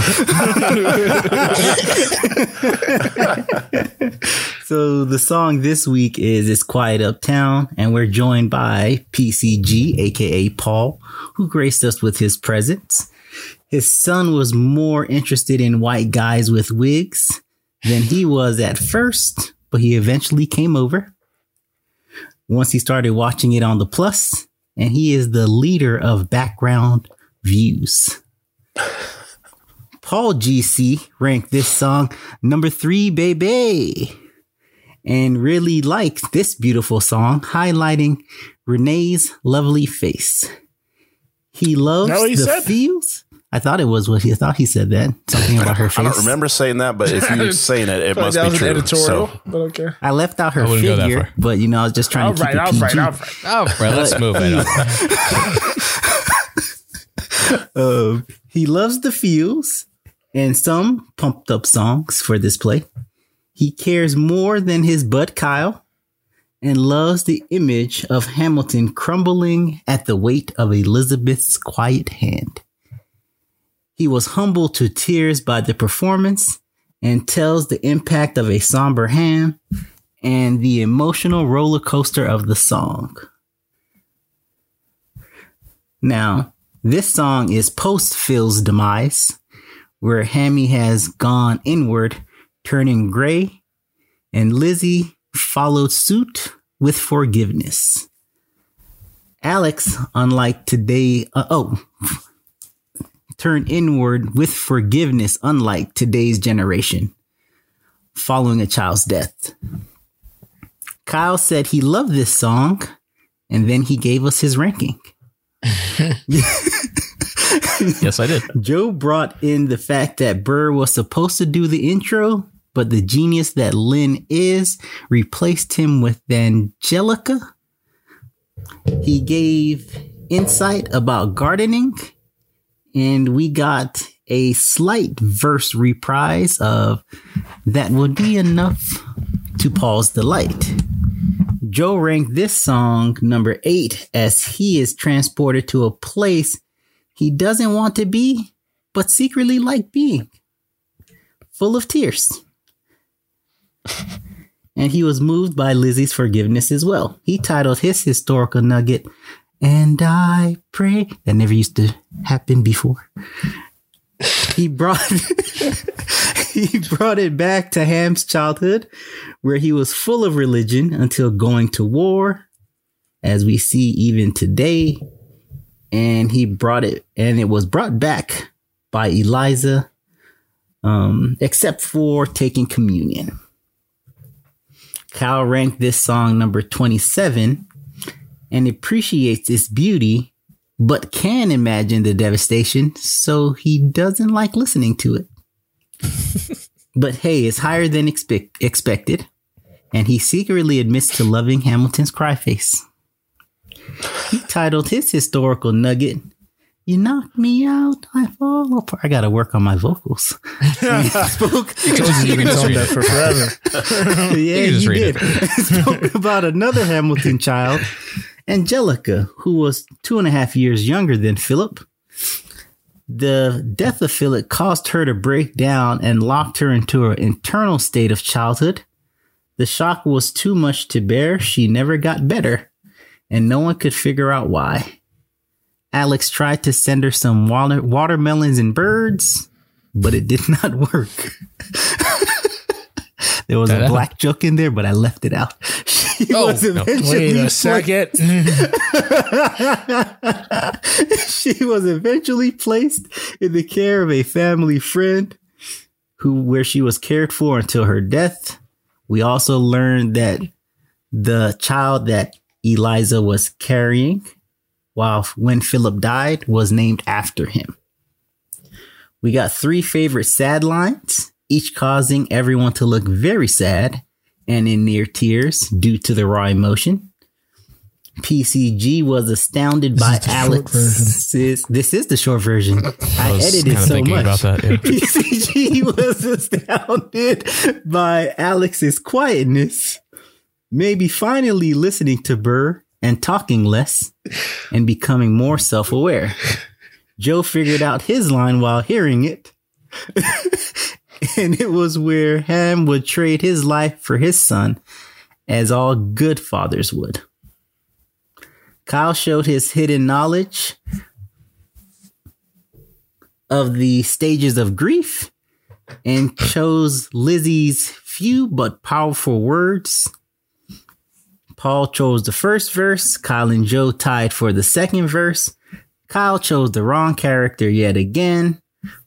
So the song this week is It's Quiet Uptown, and we're joined by P C G, aka Paul, who graced us with his presence. His son was more interested in white guys with wigs than he was at first, but he eventually came over once he started watching it on the Plus, and he is the leader of background views. Paul G C ranked this song number three, baby, and really liked this beautiful song, highlighting Renee's lovely face. He loves no, he the said. feels. I thought it was what he I thought he said that something about her face. I don't remember saying that, but if you're saying it, it must that be was true. Editorial, so. But okay. I left out her figure, but you know, I was just trying all to right, keep it P G. All right, all right, all right, all right. Let's move it. Uh, he loves the feels and some pumped up songs for this play. He cares more than his bud Kyle and loves the image of Hamilton crumbling at the weight of Elizabeth's quiet hand. He was humbled to tears by the performance and tells the impact of a somber ham and the emotional roller coaster of the song. Now, this song is post Phil's demise, where Hammy has gone inward, turning gray, and Lizzie followed suit with forgiveness. Alex, unlike today, uh, oh, turned inward with forgiveness, unlike today's generation, following a child's death. Kyle said he loved this song, and then he gave us his ranking. Yes, I did. Joe brought in the fact that Burr was supposed to do the intro, but the genius that Lynn is replaced him with Angelica. He gave insight about gardening, and we got a slight verse reprise of That Would Be Enough to Paul's delight. Joe ranked this song number eight as he is transported to a place he doesn't want to be, but secretly like being, full of tears. And he was moved by Lizzie's forgiveness as well. He titled his historical nugget, And I Pray. That never used to happen before. He brought he brought it back to Ham's childhood, where he was full of religion until going to war, as we see even today. And he brought it, and it was brought back by Eliza, um, except for taking communion. Kyle ranked this song number twenty-seven and appreciates its beauty, but can imagine the devastation, so he doesn't like listening to it. But hey, it's higher than expect- expected, and he secretly admits to loving Hamilton's cry face. He titled his historical nugget, You Knock Me Out, I Fall Apart. I got to work on my vocals. Spoke. You can just read that for forever. Yeah, you, you did. Spoke about another Hamilton child, Angelica, who was two and a half years younger than Philip. The death of Philip caused her to break down and locked her into her internal state of childhood. The shock was too much to bear. She never got better, and no one could figure out why. Alex tried to send her some water- watermelons and birds, but it did not work. There was that a happened? black joke in there, but I left it out. She oh, was eventually no, wait a second. She was eventually placed in the care of a family friend who, where she was cared for until her death. We also learned that the child that Eliza was carrying, while when Philip died, was named after him. We got three favorite sad lines, each causing everyone to look very sad and in near tears due to the raw emotion. P C G was astounded this by Alex's. This is the short version. I, I edited so much. About that, yeah. P C G was astounded by Alex's quietness, maybe finally listening to Burr and talking less and becoming more self-aware. Joe figured out his line while hearing it. And it was where Ham would trade his life for his son, as all good fathers would. Kyle showed his hidden knowledge of the stages of grief and chose Lizzie's few but powerful words. Paul chose the first verse. Kyle and Joe tied for the second verse. Kyle chose the wrong character yet again.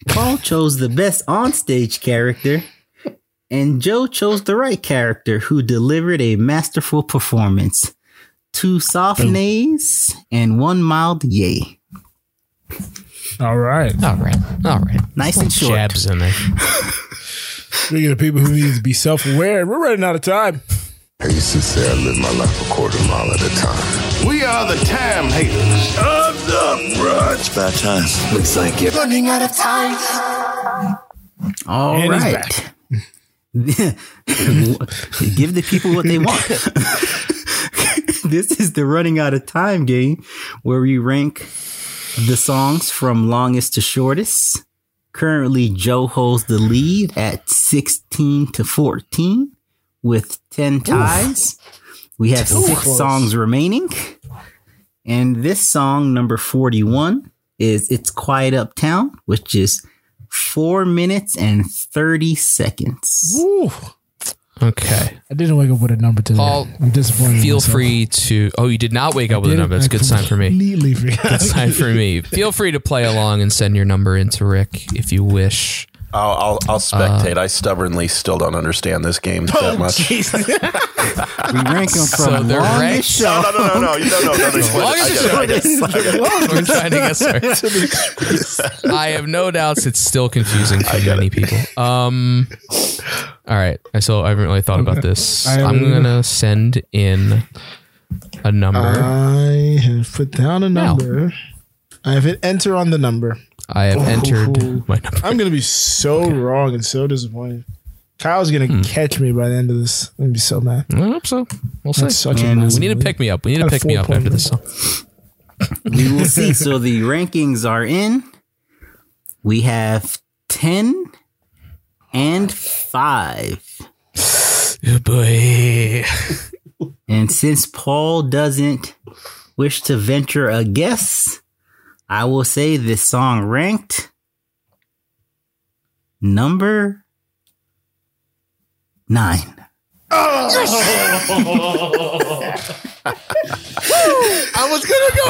Paul chose the best onstage character. And Joe chose the right character, who delivered a masterful performance. Two soft nays and one mild yay. All right. All right. All right. Nice and short. Jabs in there. Speaking of people who need to be self-aware, we're running out of time. I used to say I live my life a quarter mile at a time. We are the time haters of the brunch. It's about time. Looks like you're running out of time. All and right. Give the people what they want. This is the running out of time game, where we rank the songs from longest to shortest. Currently, Joe holds the lead at sixteen to fourteen. With ten ties. Oof. We have Oof. six songs remaining. And this song, number forty-one, is It's Quiet Uptown, which is four minutes and thirty seconds. Ooh. Okay. I didn't wake up with a number today. Paul, I'm disappointed. Feel free to... Oh, you did not wake up with a number. That's a good sign for me. Completely free. Good sign for me. Feel free to play along and send your number in to Rick if you wish. I'll, I'll, I'll spectate. Uh, I stubbornly still don't understand this game oh, that much. We rank them from so the longest song. No, no, no, no, no, no, no. no longest We're trying to guess ours. I have no doubts it's still confusing for many it. people. Um, all right. I still I haven't really thought about this. I'm going to send in a number. I have put down a number. Now. I have hit enter on the number. I have oh, entered my number. I'm going to be so okay. wrong and so disappointed. Kyle's going to hmm. catch me by the end of this. I'm going to be so mad. I hope so. We'll That's see. Such mm, a we need to pick me up. We need to pick me up after this song. We will see. So the rankings are in. We have ten and five. Oh boy. And since Paul doesn't wish to venture a guess, I will say this song ranked number nine. Oh! I was going to go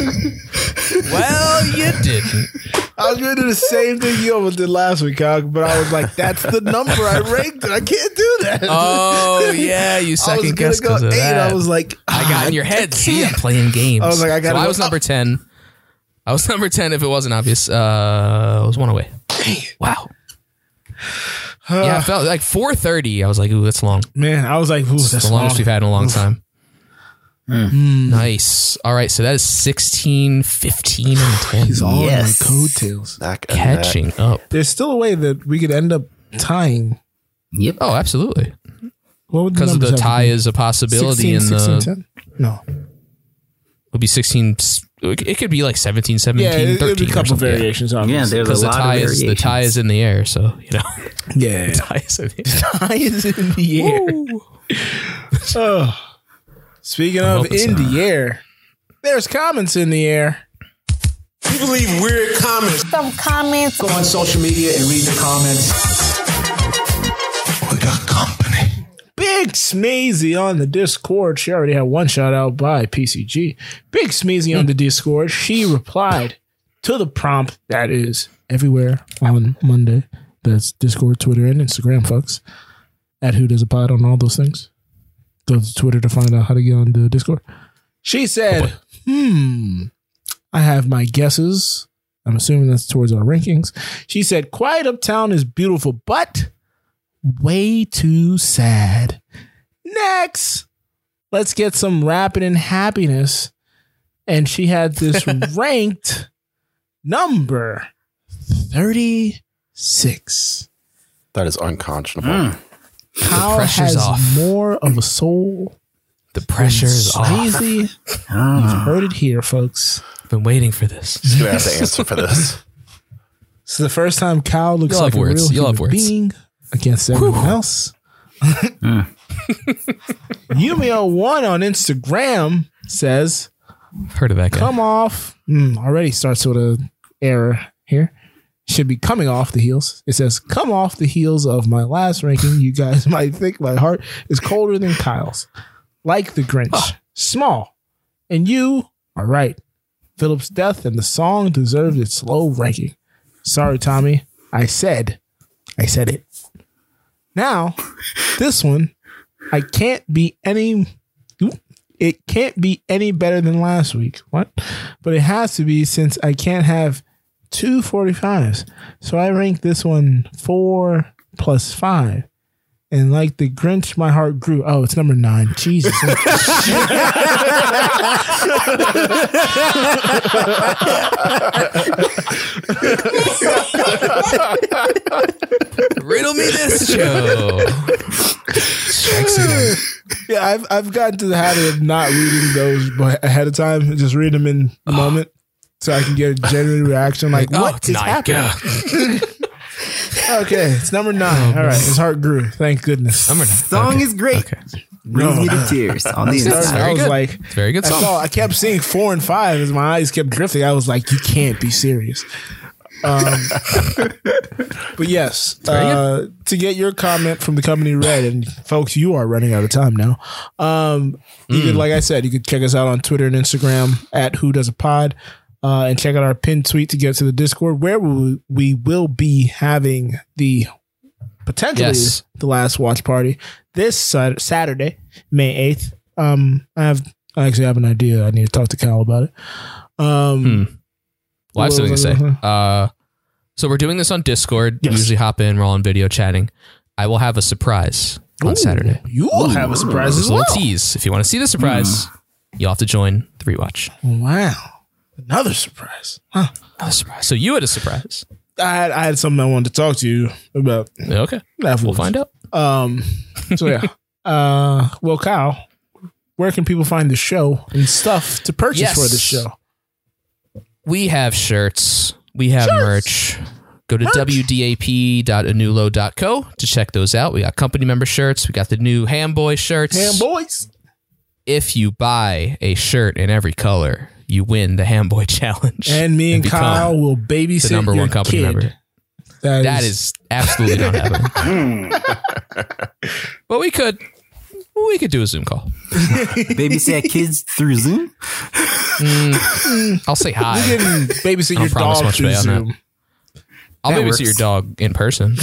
eight. Well, you didn't. I was going to do the same thing you almost did last week, but I was like, that's the number I ranked it. I can't do that. Oh, yeah. You second guessed because of that. I was like, ah, I got in your head. See, I'm playing games. I was like, I got so I was up. number ten. I was number ten if it wasn't obvious. Uh, I was one away. Wow. Uh, yeah, I felt like four thirty. I was like, ooh, that's long. Man, I was like, ooh, that's, that's the longest long. we've had in a long oof. time. Mm. Nice. All right, so that is sixteen, fifteen, and ten. He's all yes. in my coattails. Back Catching back. up. There's still a way that we could end up tying. Yep. Oh, absolutely. Because the, the tie is a possibility. sixteen, in sixteen, the. ten? No. It would be sixteen. It could be like seventeen, seventeen, yeah, it, thirteen. Be a couple variations on yeah, there's a the lot tie of variations. Is, the tie is in the air, so, you know. Yeah. The tie is in the air. tie is in the air. Oh. Speaking of in the air, there's comments in the air. You believe weird comments. Some comments. Go on social media and read the comments. We got company. Big Smeezy on the Discord. She already had one shout out by P C G. Big Smeezy on the Discord. She replied to the prompt that is everywhere on Monday. That's Discord, Twitter, and Instagram, fucks. At Who Does a Pod on all those things. Go to Twitter to find out how to get on the Discord. She said, oh hmm, I have my guesses. I'm assuming that's towards our rankings. She said, Quiet Uptown is beautiful, but way too sad. Next, let's get some Rapping in Happiness. And she had this ranked number thirty-six. That is unconscionable. Mm. Kyle has off. more of a soul. The pressure's Smeezy. off. You've heard it here, folks. I've been waiting for this. He's going to have to answer for this. This is the first time Kyle looks like words. a real You'll human being against everyone Whew. else. mm. Yumio one on Instagram says, heard of that guy. Come off. Mm, already starts with an error here. Should be coming off the heels. It says, come off the heels of my last ranking. You guys might think my heart is colder than Kyle's. Like the Grinch. Oh. Small. And you are right. Philip's death and the song deserved its low ranking. Sorry, Tommy. I said. I said it. Now, this one, I can't be any... It can't be any better than last week. What? But it has to be since I can't have... two forty-fives. So I ranked this one four plus five. And like the Grinch, my heart grew. Oh, it's number nine. Jesus. Riddle me this, Joe. Yeah, I've I've gotten to the habit of not reading those ahead of time and just read them in the oh. moment. So I can get a genuine reaction like, like what oh, is happening? Okay, it's number nine. All right, his heart grew. Thank goodness. Number nine. Song okay. is great. Okay. Brings no. me to tears on the inside. I was good. like, it's very good song. I, saw, I kept seeing four and five as my eyes kept drifting. I was like, you can't be serious. Um, but yes, uh, to get your comment from the company Red, and folks, you are running out of time now. Um, you mm. could, like I said, you could check us out on Twitter and Instagram at Who Does a Pod. Uh, and check out our pinned tweet to get to the Discord, where we, we will be having the potentially yes. the last watch party this Saturday, May eighth. Um, I have I actually have an idea. I need to talk to Kyle about it. Um, hmm. Well, I have something to say. Uh, so we're doing this on Discord. Yes. We usually hop in, we're all on video chatting. I will have a surprise Ooh, on Saturday. You will have a surprise as well. There's a little tease. If you want to see the surprise, mm. you'll have to join the rewatch. Wow. Another surprise. Huh. Another surprise. So you had a surprise. I had, I had something I wanted to talk to you about. Okay. Afterwards. We'll find out. Um, so yeah. uh, well, Kyle, where can people find the show and stuff to purchase yes. for the show? We have shirts. We have shirts. merch. Go to w d a p dot a new low dot co to check those out. We got company member shirts. We got the new Ham Boy shirts. Ham Boys. If you buy a shirt in every color, you win the Ham Boy Challenge. And me and, and Kyle will babysit the number your one company kid. member. That, that is, is absolutely not happening. But we could. We could do a Zoom call. Babysit kids through Zoom? Mm, I'll say hi. You can babysit your dog through Zoom. I'll that babysit works. your dog in person.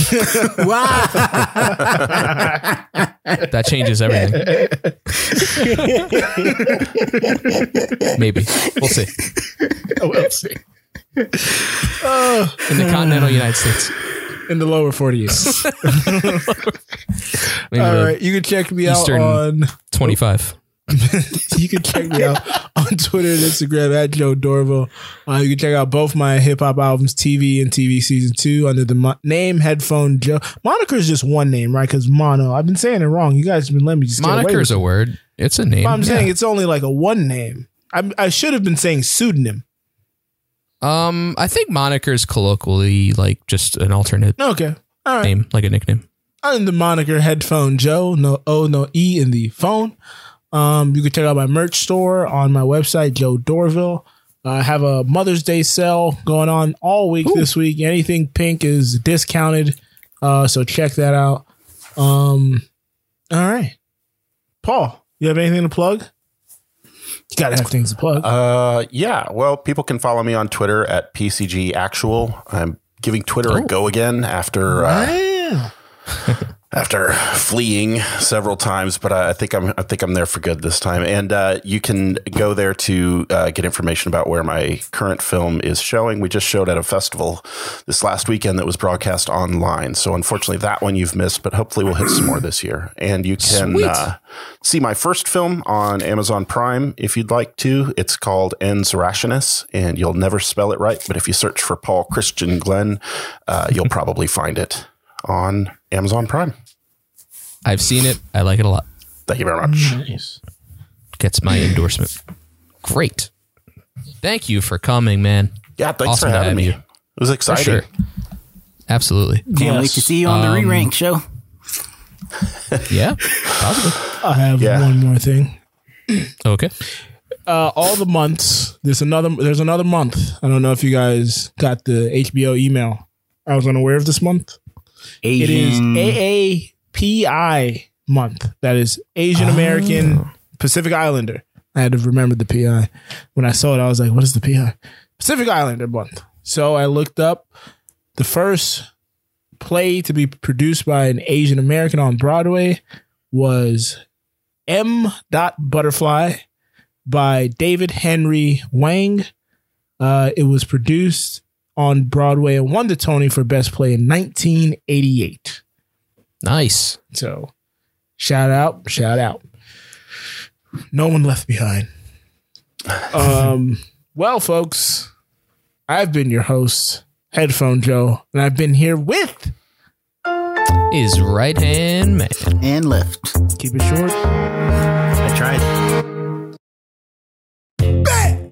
Wow. That changes everything. Maybe. We'll see. Oh, we'll see. Oh. In the continental United States. In the lower forties. All right. You can check me Eastern out on twenty-five. You can check me out on Twitter and Instagram at Joe Dorval. Uh, you can check out both my hip hop albums, T V and T V Season two, under the mo- name Headphone Joe. Moniker is just one name, right? Because mono. I've been saying it wrong. You guys have been letting me just Moniker is a word. It's a name. But I'm yeah. saying it's only like a one name. I, I should have been saying pseudonym. Um, I think moniker is colloquially like just an alternate okay. All right. name, like a nickname. Under the moniker Headphone Joe, no O, no E in the phone. Um, you can check out my merch store on my website, Joe Dorville. Uh, I have a Mother's Day sale going on all week Ooh. this week. Anything pink is discounted, uh, so check that out. Um, all right, Paul, you have anything to plug? You gotta have things to plug. Uh, yeah. Well, people can follow me on Twitter at P C G Actual. I'm giving Twitter oh. a go again after. Uh, After fleeing several times, but I think I'm I think I'm there for good this time. And uh, you can go there to uh, get information about where my current film is showing. We just showed at a festival this last weekend that was broadcast online. So unfortunately, that one you've missed, but hopefully we'll hit some more this year. And you can uh, see my first film on Amazon Prime if you'd like to. It's called Ens Rationis, and you'll never spell it right. But if you search for Paul Christian Glenn, uh, you'll probably find it on Amazon Prime. I've seen it. I like it a lot. Thank you very much. Nice. Gets my endorsement. Great. Thank you for coming, man. Yeah, thanks awesome for having me. You. It was exciting. Sure. Absolutely. Can't yes. wait to see you on um, the re-rank show. Yeah, possibly. I have yeah. one more thing. Okay. Uh, all the months. There's another. There's another month. I don't know if you guys got the H B O email. I was unaware of this month. Asian. It is A A P I month. That is Asian American oh. Pacific Islander. I had to remember the P I. When I saw it, I was like, what is the P I? Pacific Islander month. So I looked up the first play to be produced by an Asian American on Broadway was M. Butterfly by David Henry Wang. Uh, it was produced on Broadway and won the Tony for Best Play in nineteen eighty-eight. Nice. So shout out, shout out. No one left behind. Um, well, folks, I've been your host, Headphone Joe, and I've been here with his right hand man. And left. Keep it short. I tried. Bang!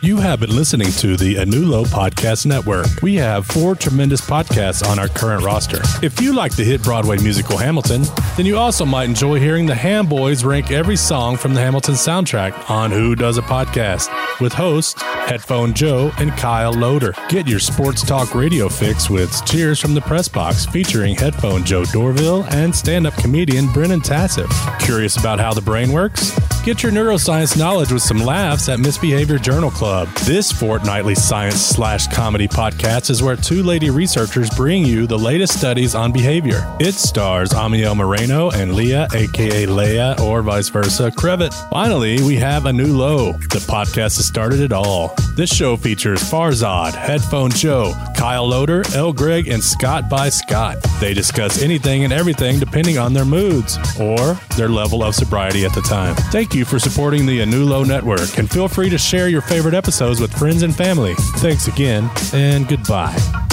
You have been listening to the A New Low Podcast Network. We have four tremendous podcasts on our current roster. If you like the hit Broadway musical Hamilton, then you also might enjoy hearing the Ham Boys rank every song from the Hamilton soundtrack on Who Does a Podcast with hosts Headphone Joe and Kyle Loader. Get your sports talk radio fix with Cheers from the Press Box featuring Headphone Joe Dorville and stand-up comedian Brennan Tassif. Curious about how the brain works? Get your neuroscience knowledge with some laughs at Misbehavior Journal Club. This fortnightly science slash comedy podcast is where two lady researchers bring you the latest studies on behavior. It stars Amiel Moreno and Leah, aka Leah, or vice versa, Krevit. Finally, we have A New Low, the podcast that started it all. This show features Farzad, Headphone Joe, Kyle Loder, L. Gregg, and Scott by Scott. They discuss anything and everything depending on their moods or their level of sobriety at the time. Thank you for supporting the A New Low Network, and feel free to share your favorite episodes with friends and family. Thanks again, and goodbye.